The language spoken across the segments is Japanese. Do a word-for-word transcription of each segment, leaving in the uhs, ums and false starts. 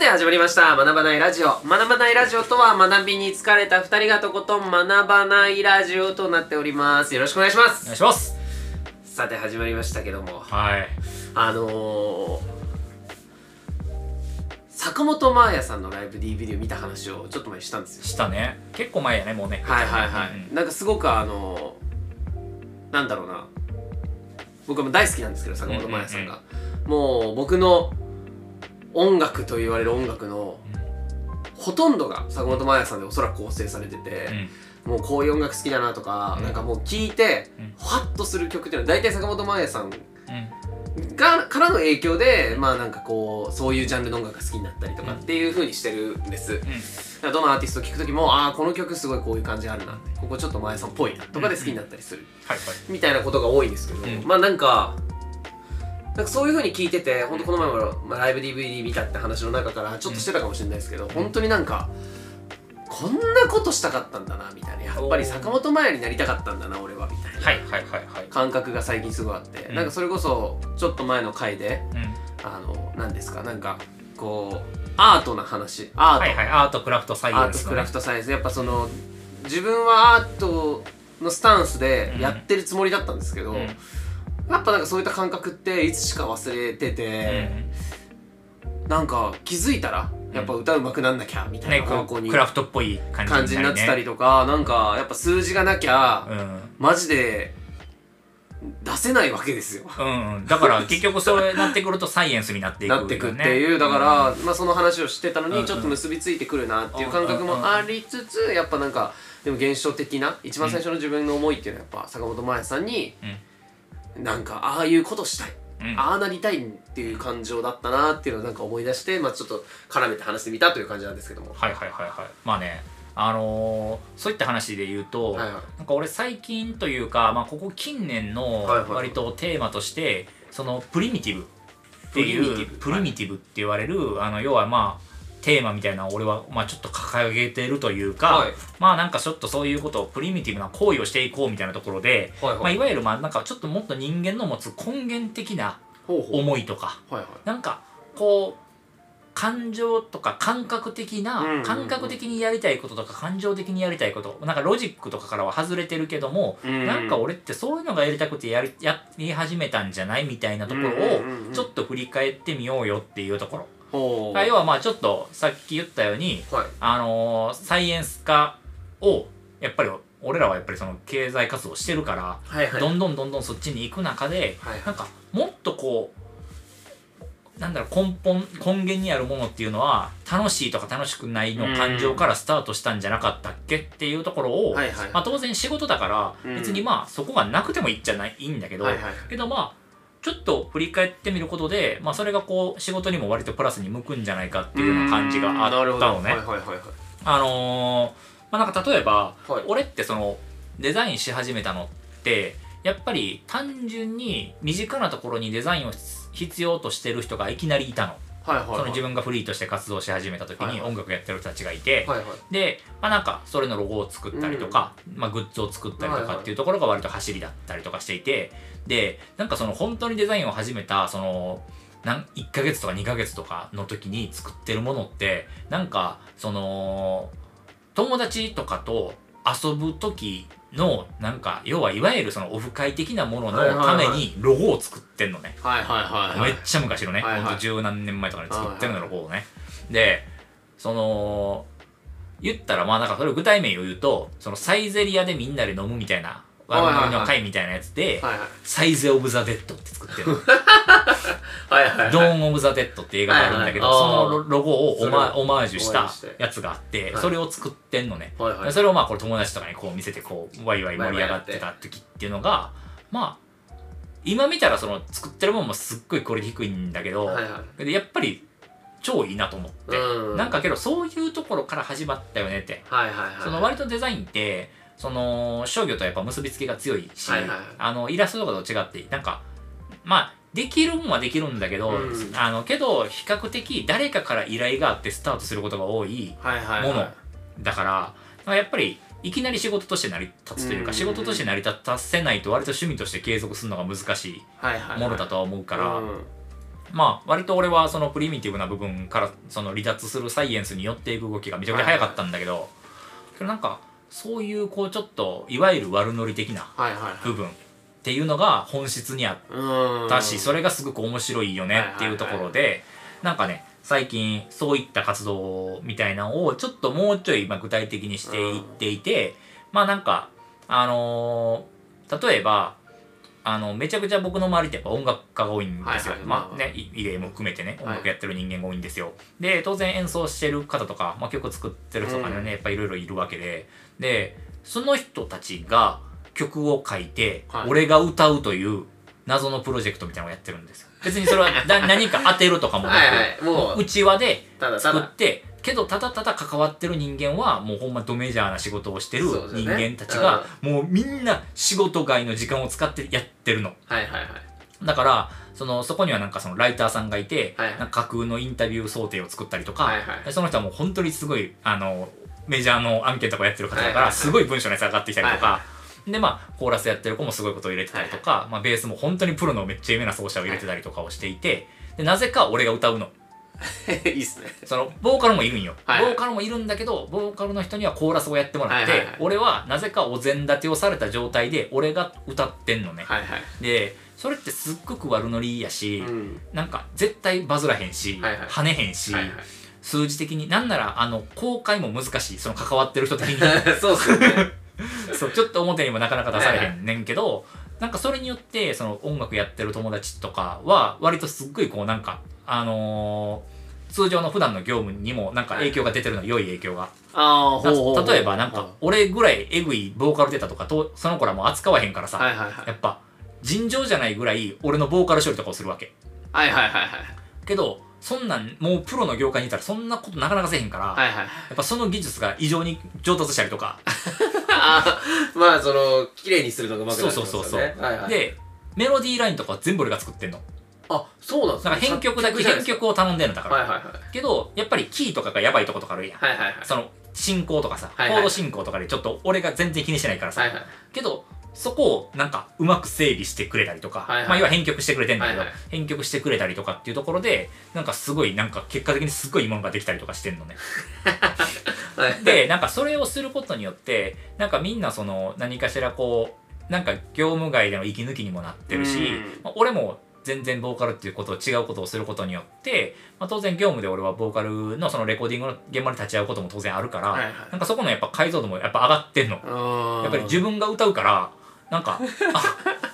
て始まりました。学ばないラジオ。学ばないラジオとは、学びに疲れたふたりがとことん学ばないラジオとなっております。よろしくお願いします。お願いします。さて始まりましたけども。はい。あのー、坂本真綾さんのライブ ディーブイディー を見た話をちょっと前にしたんですよ。したね。結構前やね、もうね。はいはいはい。うん、なんかすごくあのー、なんだろうな。僕も大好きなんですけど、坂本真綾さんが。うんうんうん、もう僕の音楽と言われる音楽のほとんどが坂本真綾さんでおそらく構成されてて、うん、もうこういう音楽好きだなとか、うん、なんかもう聴いてハッとする曲っていうのは大体坂本真綾さんがからの影響で、まあなんかこうそういうジャンルの音楽が好きになったりとかっていう風にしてるんです、うん、だからどのアーティストを聴く時も、ああこの曲すごいこういう感じあるなって、ここちょっと真綾さんっぽいなとかで好きになったりする、うんはいはい、みたいなことが多いんですけど、うん、まあなんかなんかそういう風に聞いてて、ほんとこの前も、まあ、ライブ ディーブイディー 見たって話の中からちょっとしてたかもしれないですけど、うん、本当になんかこんなことしたかったんだなみたいな、やっぱり坂本真綾になりたかったんだな俺はみたいな感覚が最近すごいあって、うん、なんかそれこそちょっと前の回で、うん、あの何ですか、なんかこうアートな話、アート、はいはい、アートクラフトサイエンス、ね、アートクラフトサイエンス、やっぱその自分はアートのスタンスでやってるつもりだったんですけど、うんうん、やっぱなんかそういった感覚っていつしか忘れてて、うん、なんか気づいたらやっぱ歌うまくなんなきゃみたいな方向に、ね、クラフトっぽい感じになってたりとか、なんかやっぱ数字がなきゃ、うん、マジで出せないわけですよ、うん、だから結局そうなってくるとサイエンスになっていく、ね、なってくっていう、だから、うんまあ、その話をしてたのにちょっと結びついてくるなっていう感覚もありつつ、やっぱなんかでも現象的な一番最初の自分の思いっていうのはやっぱ坂本真綾さんに、うんなんかああいうことしたい、うん、ああなりたいっていう感情だったなっていうのをなんか思い出して、まあ、ちょっと絡めて話してみたという感じなんですけども、はいはいはいはい、まあね、あのー、そういった話で言うと、はいはい、なんか俺最近というか、まあ、ここ近年の割とテーマとして、はいはい、そのプリミティブっていうプリミティブって言われる、はい、あの要はまあテーマみたいな俺は、まあ、ちょっと掲げてるというか、はい、まあなんかちょっとそういうことをプリミティブな行為をしていこうみたいなところで、はいはいまあ、いわゆるまあなんかちょっともっと人間の持つ根源的な思いとか、ほうほう、はいはい、なんかこう感情とか感覚的な、うんうんうん、感覚的にやりたいこととか感情的にやりたいことなんかロジックとかからは外れてるけども、うんうん、なんか俺ってそういうのがやりたくてやり、やり始めたんじゃないみたいなところをちょっと振り返ってみようよっていうところ、要はまあちょっとさっき言ったように、はい、あのー、サイエンス化をやっぱり俺らはやっぱりその経済活動してるから、はいはい、どんどんどんどんそっちに行く中で、はいはい、なんかもっとこうなんだろう根本根源にあるものっていうのは楽しいとか楽しくないの感情からスタートしたんじゃなかったっけっていうところを、はいはいまあ、当然仕事だから別にまあそこがなくてもいいっちゃないいいんだけど、はいはい、けどまあちょっと振り返ってみることで、まあ、それがこう仕事にも割とプラスに向くんじゃないかっていうような感じがあったのね。あのー、まあなんか例えば、はい、俺ってそのデザインし始めたのってやっぱり単純に身近なところにデザインを必要としてる人がいきなりいたの。はいはいはい、その自分がフリーとして活動し始めた時に音楽やってる人たちがいて、はいはい、で、まあ、なんかそれのロゴを作ったりとか、うんまあ、グッズを作ったりとかっていうところが割と走りだったりとかしていて、でなんかその本当にデザインを始めたその何いっかげつとかにかげつとかの時に作ってるものってなんかその友達とかと遊ぶ時のなんか要はいわゆるそのオフ会的なもののためにロゴを作ってんのね、はいはいはいはい、めっちゃ昔のね、はいはい、ほんと十何年前とかに作ってるのロゴをね、はいはい、でその言ったらまあなんかそれを具体名を言うとそのサイゼリアでみんなで飲むみたいなワンの会みたいなやつで、はいはい、サイゼオブザデッドって作ってるはいはい、はい、ドーンオブザデッドって映画があるんだけど、はいはい、そのロゴをオマ、オマージュしたやつがあって、はい、それを作ってんのね、はいはい、それをまあこれ友達とかにこう見せてこうワイワイ盛り上がってた時っていうのがまあ今見たらその作ってるもんもすっごいこれ低いんだけど、はいはい、でやっぱり超いいなと思って、うん、なんかけどそういうところから始まったよねって、はいはいはい、その割とデザインってその商業とやっぱ結びつきが強いし、はいはいはい、あのイラストとかと違ってなんかまあできるんはできるんだけど、うん、あのけど比較的誰かから依頼があってスタートすることが多いものだから、はいはいはい、やっぱりいきなり仕事として成り立つというか、うん、仕事として成り立たせないと割と趣味として継続するのが難しいものだとは思うから、はいはいはいまあ割と俺はそのプリミティブな部分からその離脱するサイエンスに寄っていく動きがめちゃくちゃ早かったんだけど、けどなんかそういうこうちょっといわゆる悪ノリ的な部分っていうのが本質にあったし、それがすごく面白いよねっていうところで、なんかね最近そういった活動みたいなのをちょっともうちょい具体的にしていっていて、まあなんかあの例えばあのめちゃくちゃ僕の周りってやっぱ音楽家が多いんですよ。まあね、イレイも含めてね、音楽やってる人間が多いんですよ、はい、で当然演奏してる方とか、まあ、曲作ってる人とかね、やっぱいろいろいるわけで、でその人たちが曲を書いて、はい、俺が歌うという謎のプロジェクトみたいなのをやってるんですよ。別にそれは何か当てるとかもなくはい、はい、もう内輪で作って、けどただただ関わってる人間はもうほんまドメジャーな仕事をしてる人間たちがもうみんな仕事外の時間を使ってやってるの、はいはいはい、だからそのそこにはなんかそのライターさんがいて、はいはい、なんか架空のインタビュー想定を作ったりとか、はいはい、その人はもう本当にすごいあのメジャーのアンケートとかやってる方だからすごい文章のやつ上がってきたりとか、はいはいはいでまあ、コーラスやってる子もすごいことを入れてたりとか、はいはいまあ、ベースも本当にプロのめっちゃ有名な奏者を入れてたりとかをしていて、でなぜか俺が歌うのいいっすね。そのボーカルもいるんよ、はいはい、ボーカルもいるんだけどボーカルの人にはコーラスをやってもらって、はいはいはい、俺はなぜかお膳立てをされた状態で俺が歌ってんのね、はいはい、でそれってすっごく悪ノリやし、うん、なんか絶対バズらへんし、はいはい、跳ねへんし、はいはい、数字的になんならあの公開も難しい、その関わってる人的にそうっすよねそうちょっと表にもなかなか出されへんねんけど、なんかそれによってその音楽やってる友達とかは割とすっごいこうなんかあのー、通常の普段の業務にもなんか影響が出てるの、良い影響が、あ例えばなんか俺ぐらいエグいボーカル出たとかとその子らも扱わへんからさ、はいはいはい、やっぱ尋常じゃないぐらい俺のボーカル処理とかをするわけ、はいはいはいはい、けどそんなんもうプロの業界にいたらそんなことなかなかせへんから、はいはい、やっぱその技術が異常に上達したりとかあまあその綺麗にするのがうまくなるんですよね。そうそうそうそう、はいはい、でメロディーラインとかは全部俺が作ってんの。あ、そうなんですね。なんか編曲だけ編曲を頼んでるんだから、はいはいはい、けどやっぱりキーとかがやばいとことかあるやん、はいはいはい、その進行とかさ、はいはい、コード進行とかでちょっと俺が全然気にしてないからさ、はいはい、けどそこをなんかうまく整理してくれたりとか、はいはいまあ、要は編曲してくれてんだけど、はいはい、編曲してくれたりとかっていうところでなんかすごいなんか結果的にすごいいいものができたりとかしてんのねでなんかそれをすることによってなんかみんなその何かしらこうなんか業務外での息抜きにもなってるし、まあ、俺も全然ボーカルっていうことを違うことをすることによって、まあ、当然業務で俺はボーカルのそのレコーディングの現場に立ち会うことも当然あるから、はいはい、なんかそこのやっぱ解像度もやっぱ上がってんの。やっぱり自分が歌うからなんか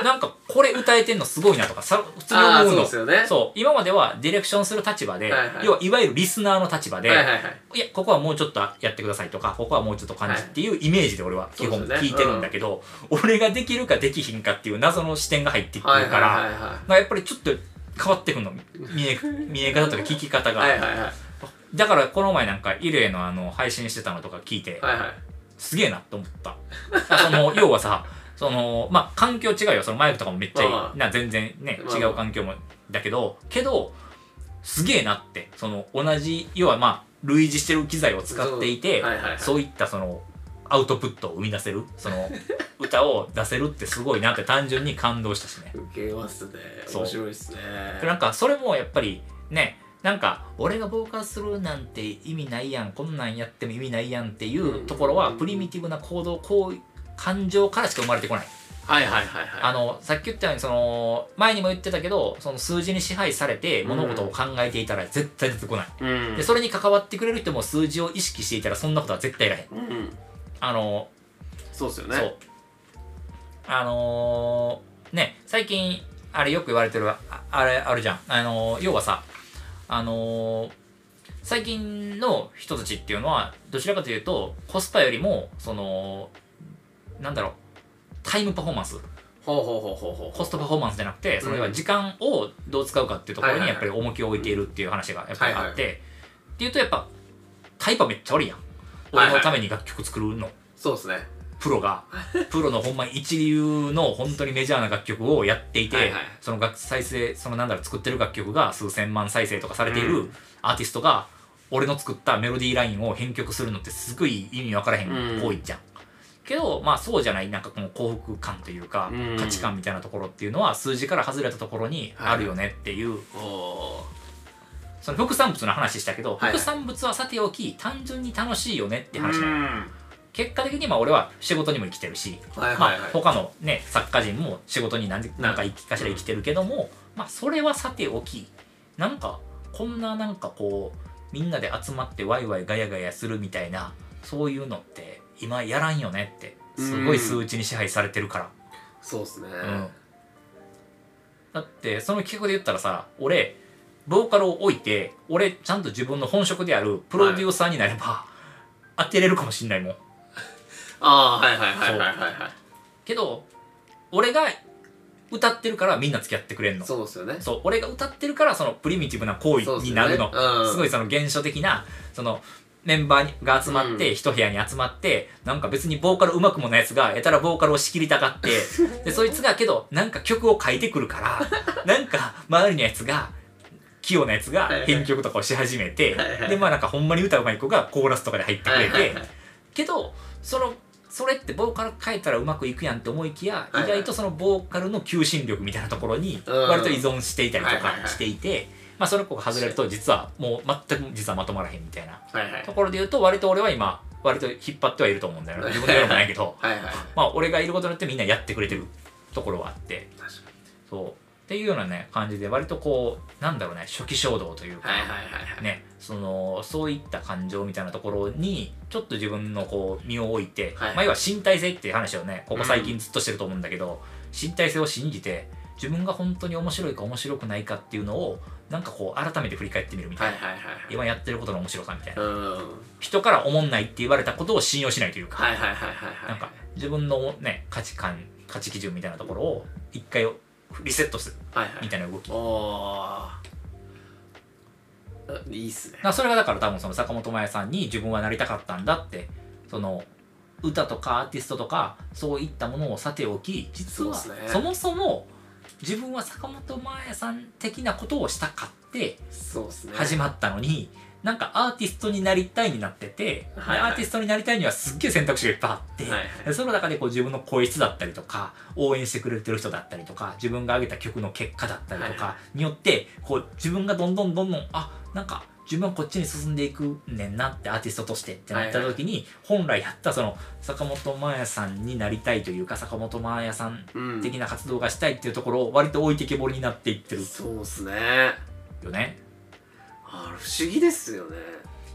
あなんかこれ歌えてんのすごいなとかさ普通に思うの。そうですよね。そう今まではディレクションする立場で、はいはい、要はいわゆるリスナーの立場で、はいはいはい、いやここはもうちょっとやってくださいとかここはもうちょっと感じっていうイメージで俺は基本聞いてるんだけど、はいねうん、俺ができるかできひんかっていう謎の視点が入ってくるから、はいはいはいはい、かやっぱりちょっと変わってくるの見え見え方とか聞き方がはいはい、はい、だからこの前なんかイレイのあの配信してたのとか聞いて、はいはい、すげえなと思ったその要はさそのまあ環境違うよ、そのマイクとかもめっちゃいい、まあまあ、全然ね、まあまあ、違う環境もだけどけどすげえなって、その同じ要はまあ類似してる機材を使っていて、そう、はいはいはい、そういったそのアウトプットを生み出せるその歌を出せるってすごいなって単純に感動したしね受けますね、面白いっすね。なんかそれもやっぱりねなんか俺がボーカルするなんて意味ないやん、こんなんやっても意味ないやんっていうところはプリミティブな行動行為感情からしか生まれてこない。はいはいはい、はい、あのさっき言ったようにその前にも言ってたけどその数字に支配されて物事を考えていたら絶対出てこない、うん、でそれに関わってくれる人も数字を意識していたらそんなことは絶対いらへん、うん、あのそうですよね。そうあのね最近あれよく言われてる あ, あれあるじゃん、あの要はさあの最近の人たちっていうのはどちらかというとコスパよりもそのなんだろうタイムパフォーマンスほうほうほうほうほうコストパフォーマンスじゃなくて、それは時間をどう使うかっていうところにやっぱり重きを置いているっていう話がやっぱりあって、はいはい、っていうとやっぱタイパめっちゃ悪いやん、俺のために楽曲作るの、はいはい、そうですね。プロがプロのほんま一流の本当にメジャーな楽曲をやっていてはい、はい、その楽再生そのなんだろう作ってる楽曲が数千万再生とかされているアーティストが俺の作ったメロディーラインを編曲するのってすごい意味分からへん行為じゃん、けど、まあそうじゃないなんかこの幸福感というか価値観みたいなところっていうのは数字から外れたところにあるよねっていう、はい、その副産物の話したけど、はい、副産物はさておき単純に楽しいよねって話なの。結果的にまあ俺は仕事にも生きてるし、はいはいはい、まあ他のね作家人も仕事に何かかしら生きてるけども、うん、まあそれはさておきなんかこんななんかこうみんなで集まってワイワイガヤガヤするみたいなそういうのって今やらんよねって。すごい数値に支配されてるから、うん、そうっすね、うん、だってその企画で言ったらさ、俺ボーカルを置いて俺ちゃんと自分の本職であるプロデューサーになれば、はい、当てれるかもしんないもん。ああはいはいはいはいはいはい。けど俺が歌ってるからみんな付き合ってくれんの。そうですよね。そう、俺が歌ってるからそのプリミティブな行為になるの。 す,、ねうん、すごいその原初的なそのメンバーが集まって、うん、一部屋に集まってなんか別にボーカルうまくもないやつがやたらボーカルを仕切りたがってでそいつがけどなんか曲を書いてくるからなんか周りのやつが器用なやつが編曲とかをし始めて、はいはい、でまあなんかほんまに歌うまい子がコーラスとかで入ってくれて、はいはいはい、けどそのそれってボーカル変えたらうまくいくやんって思いきや、意外とそのボーカルの求心力みたいなところに割と依存していたりとかしていて、まあそれこそ外れると実はもう全く実はまとまらへんみたいなところで言うと、割と俺は今割と引っ張ってはいると思うんだよね。自分でやるもないけど、まあ俺がいることによってみんなやってくれてるところはあって、そうっていうようなね感じで、割とこうなんだろうね、初期衝動というかね、そのそういった感情みたいなところにちょっと自分のこう身を置いて、はい、まあ要は身体性っていう話をねここ最近ずっとしてると思うんだけど、うん、身体性を信じて自分が本当に面白いか面白くないかっていうのをなんかこう改めて振り返ってみるみたいな、はいはいはい、今やってることの面白さみたいな、うん、人からおもんないって言われたことを信用しないというか、なんか自分の、ね、価値観価値基準みたいなところを一回リセットするみたいな動き、はいはい、おいいっすね。それがだから多分その坂本真綾さんに自分はなりたかったんだって、その歌とかアーティストとかそういったものをさておき、実はそもそも自分は坂本真綾さん的なことをしたかって始まったのに、なんかアーティストになりたいになってて、はいはい、アーティストになりたいにはすっげえ選択肢がいっぱいあって、はいはい、その中でこう自分の声質だったりとか応援してくれてる人だったりとか自分が上げた曲の結果だったりとかによってこう自分がどんどんどんどん、あ、なんか自分はこっちに進んでいくねんなって、アーティストとしてってなった時に、本来やったその坂本真綾さんになりたいというか坂本真綾さん的な活動がしたいっていうところを割と置いてけぼりになっていってる、うん、そうっすねよね。あれ不思議ですよね。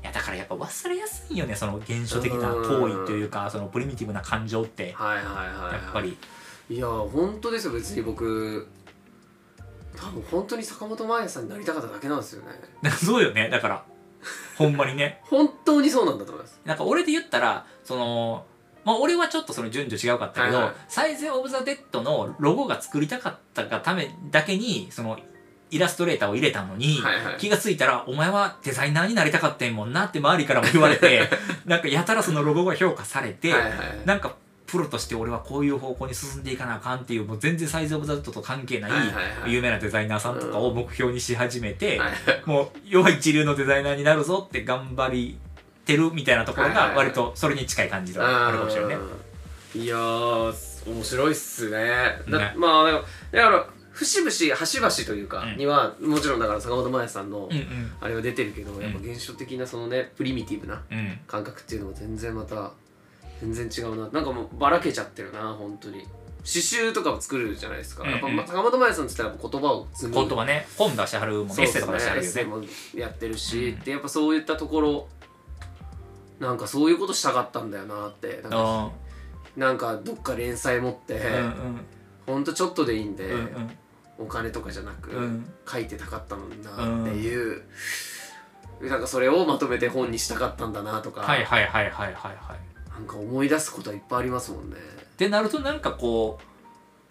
いやだからやっぱ忘れやすいよね、その原初的な行為というかそのプリミティブな感情って、はいはいはいはい、やっぱりいや本当ですよ。別に僕多分本当に坂本真綾さんになりたかっただけなんですよね。そうよね、だからほんまにね本当にそうなんだと思います。なんか俺で言ったらその、まあ、俺はちょっとその順序違うかったけど、はいはい、サイズ・オブ・ザ・デッドのロゴが作りたかったがためだけにそのイラストレーターを入れたのに、はいはい、気がついたらお前はデザイナーになりたかったんもんなって周りからも言われてなんかやたらそのロゴが評価されて、はいはい、なんかプロとして俺はこういう方向に進んでいかなあかんっていう、もう全然サイズオブザットと関係ない有名なデザイナーさんとかを目標にし始めて、はいはい、もう要は一流のデザイナーになるぞって頑張りてるみたいなところが割とそれに近い感じがあるかもしれないね。いやー面白いっすね。だ、ね、まあだから、だから節々端々というかには、うん、もちろんだから坂本真綾さんのあれは出てるけど、うんうん、やっぱ原初的なそのねプリミティブな感覚っていうのも全然また全然違うな。なんかもうばらけちゃってるな本当に。刺繍とかを作るじゃないですか、うんうん、やっぱ坂本真綾さんって言ったら言葉を紡ぐ言葉ね、本出してはるもんね、エッセイとか出してはるよね、エッセイもやってるし、うん、でやっぱそういったところなんかそういうことしたかったんだよなって、なんか、なんかどっか連載持って、うんうん、ほんとちょっとでいいんで、うんうんお金とかじゃなく、うん、書いてたかったんだっていう、うん、なんかそれをまとめて本にしたかったんだなとか、はいはいはいはいはいはい、なんか思い出すことはいっぱいありますもんね。でなるとなんかこ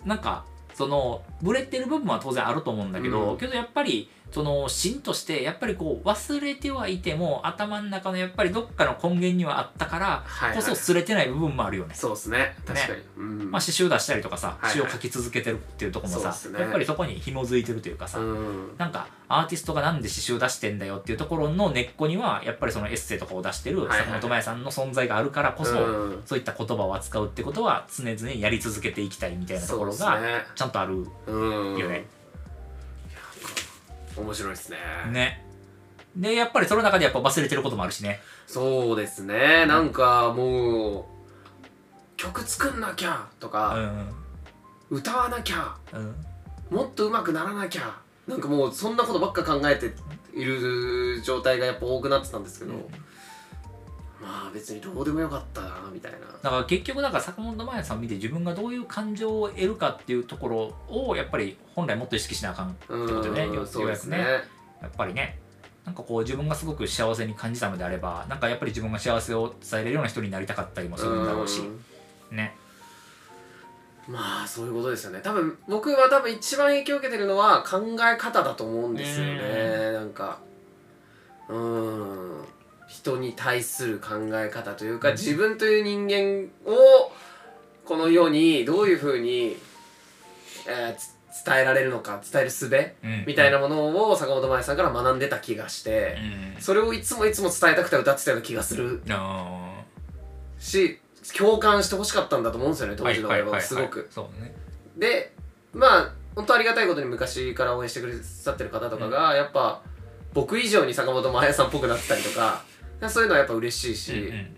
うなんかそのブレてる部分は当然あると思うんだけど、うん、けどやっぱりその芯としてやっぱりこう忘れてはいても頭の中のやっぱりどっかの根源にはあったからこそ擦れてない部分もあるよね。そうですね、確かに、うん、まあ刺繍出したりとかさ、はいはい、詩を書き続けてるっていうところもさ、ね、やっぱりそこに紐づいてるというかさ、うん、なんかアーティストがなんで詩集出してんだよっていうところの根っこにはやっぱりそのエッセイとかを出してる坂本真綾さんの存在があるからこそ、はいはい、そういった言葉を扱うってことは常々やり続けていきたいみたいなところがちゃんとあるよね。うん、面白いですね。ね。でやっぱりその中でやっぱ忘れてることもあるしね。そうですね。なんかもう曲作んなきゃとか、うん、歌わなきゃ、うん、もっと上手くならなきゃ、なんかもうそんなことばっか考えている状態がやっぱ多くなってたんですけど、うん、まあ別にどうでもよかったなみたいな。だから結局なんか坂本真綾さんを見て自分がどういう感情を得るかっていうところをやっぱり本来もっと意識しなあかんってことね。要するにね、やっぱりね、なんかこう自分がすごく幸せに感じたのであれば、なんかやっぱり自分が幸せを伝えれるような人になりたかったりもするんだろうしね。まあそういうことですよね。多分僕は多分一番影響を受けてるのは考え方だと思うんですよね。なんかうーん、人に対する考え方というか、自分という人間をこの世にどういうふうに、えー、伝えられるのか、伝える術みたいなものを坂本真綾さんから学んでた気がして、うん、それをいつもいつも伝えたくて歌ってたような気がする、うん、し共感してほしかったんだと思うんですよね、当時の方がすごく。でまあ本当ありがたいことに昔から応援してくださってる方とかが、うん、やっぱ僕以上に坂本真綾さんっぽくなってたりとか。そういうのはやっぱ嬉しいし、うんうん、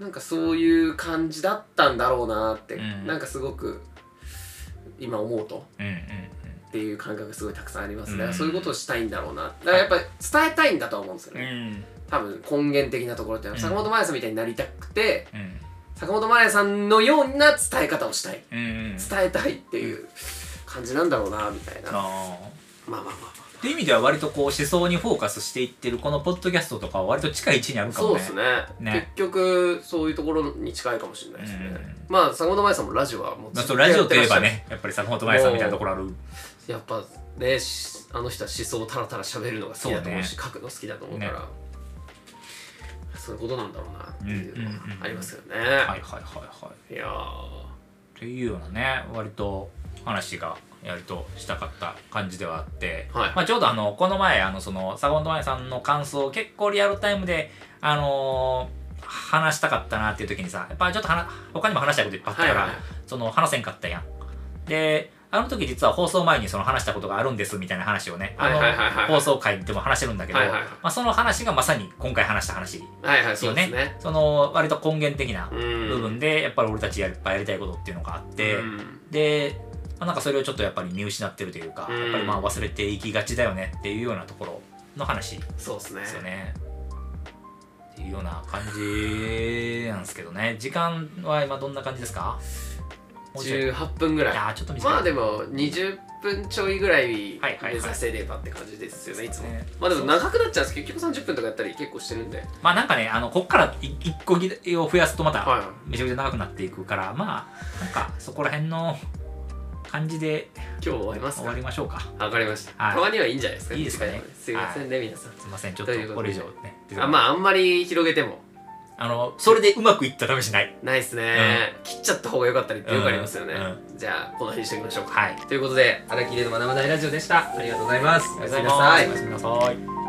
なんかそういう感じだったんだろうなって、うんうん、なんかすごく今思うと、うんうんうん、っていう感覚がすごいたくさんありますね。うんうん、そういうことをしたいんだろうな、だからやっぱり伝えたいんだとは思うんですよね、うん、多分根源的なところって、うん、坂本真綾さんみたいになりたくて、うん、坂本真綾さんのような伝え方をしたい、うんうん、伝えたいっていう感じなんだろうなみたいな、うん、まあまあまあっていう意味では割とこう思想にフォーカスしていってるこのポッドキャストとかは割と近い位置にあるかもね。そうです ね, ね結局そういうところに近いかもしれないですね。まあ坂本真綾さんもラジオはもうずっとやってましたね。ラジオといえばね、やっぱり坂本真綾さんみたいなところある。やっぱね、あの人は思想をたらたら喋るのが好きだと思うし、書くの好きだと思うから、ね、そういうことなんだろうなっていうのはありますよね。はいはいはいはい。いやっていうようなね、割と話がやるとしたかった感じではあって、はい、まあ、ちょうどあのこの前あのその坂本真綾さんの感想を結構リアルタイムで、あのー、話したかったなっていう時にさ、やっぱちょっと他にも話したいこといっぱいあったから、はいはい、その話せんかったやん。であの時実は放送前にその話したことがあるんですみたいな話をね、あの放送回でも話してるんだけど、はいはいはい、まあ、その話がまさに今回話した話ですよね。その割と根源的な部分でやっぱり俺たちやっぱやりたいことっていうのがあって、でなんかそれをちょっとやっぱり見失ってるというか、うん、やっぱりまあ忘れていきがちだよねっていうようなところの話ですよね。そうですね。っていうような感じなんですけどね。時間は今どんな感じですか？じゅうはっぷんぐらい。いやちょっと短い。まあでもにじゅっぷんちょいぐらい目指せればって感じですよね、はいはいはい、いつも。まあでも長くなっちゃうんですけど、結局さんじゅっぷんとかやったり結構してるんで。まあなんかね、あのこっからいっこを増やすとまためちゃくちゃ長くなっていくから、はい、まあなんかそこら辺の感じで今日終わりますか？終わりましょうか。わかりました。たまにはいいんじゃないですか。いいですかね。すいませんね皆さん。すいません、ちょっとこれ以上ね。あ、まああんまり広げてもあのそれでうまくいった試しない。ないですね、うん。切っちゃった方が良かったりってよくありますよね。うんうん、じゃあこの辺にしておきましょうか。はい。ということで荒木玲の学ばないラジオでした。ありがとうございます。おやすみなさい。おやすみなさい。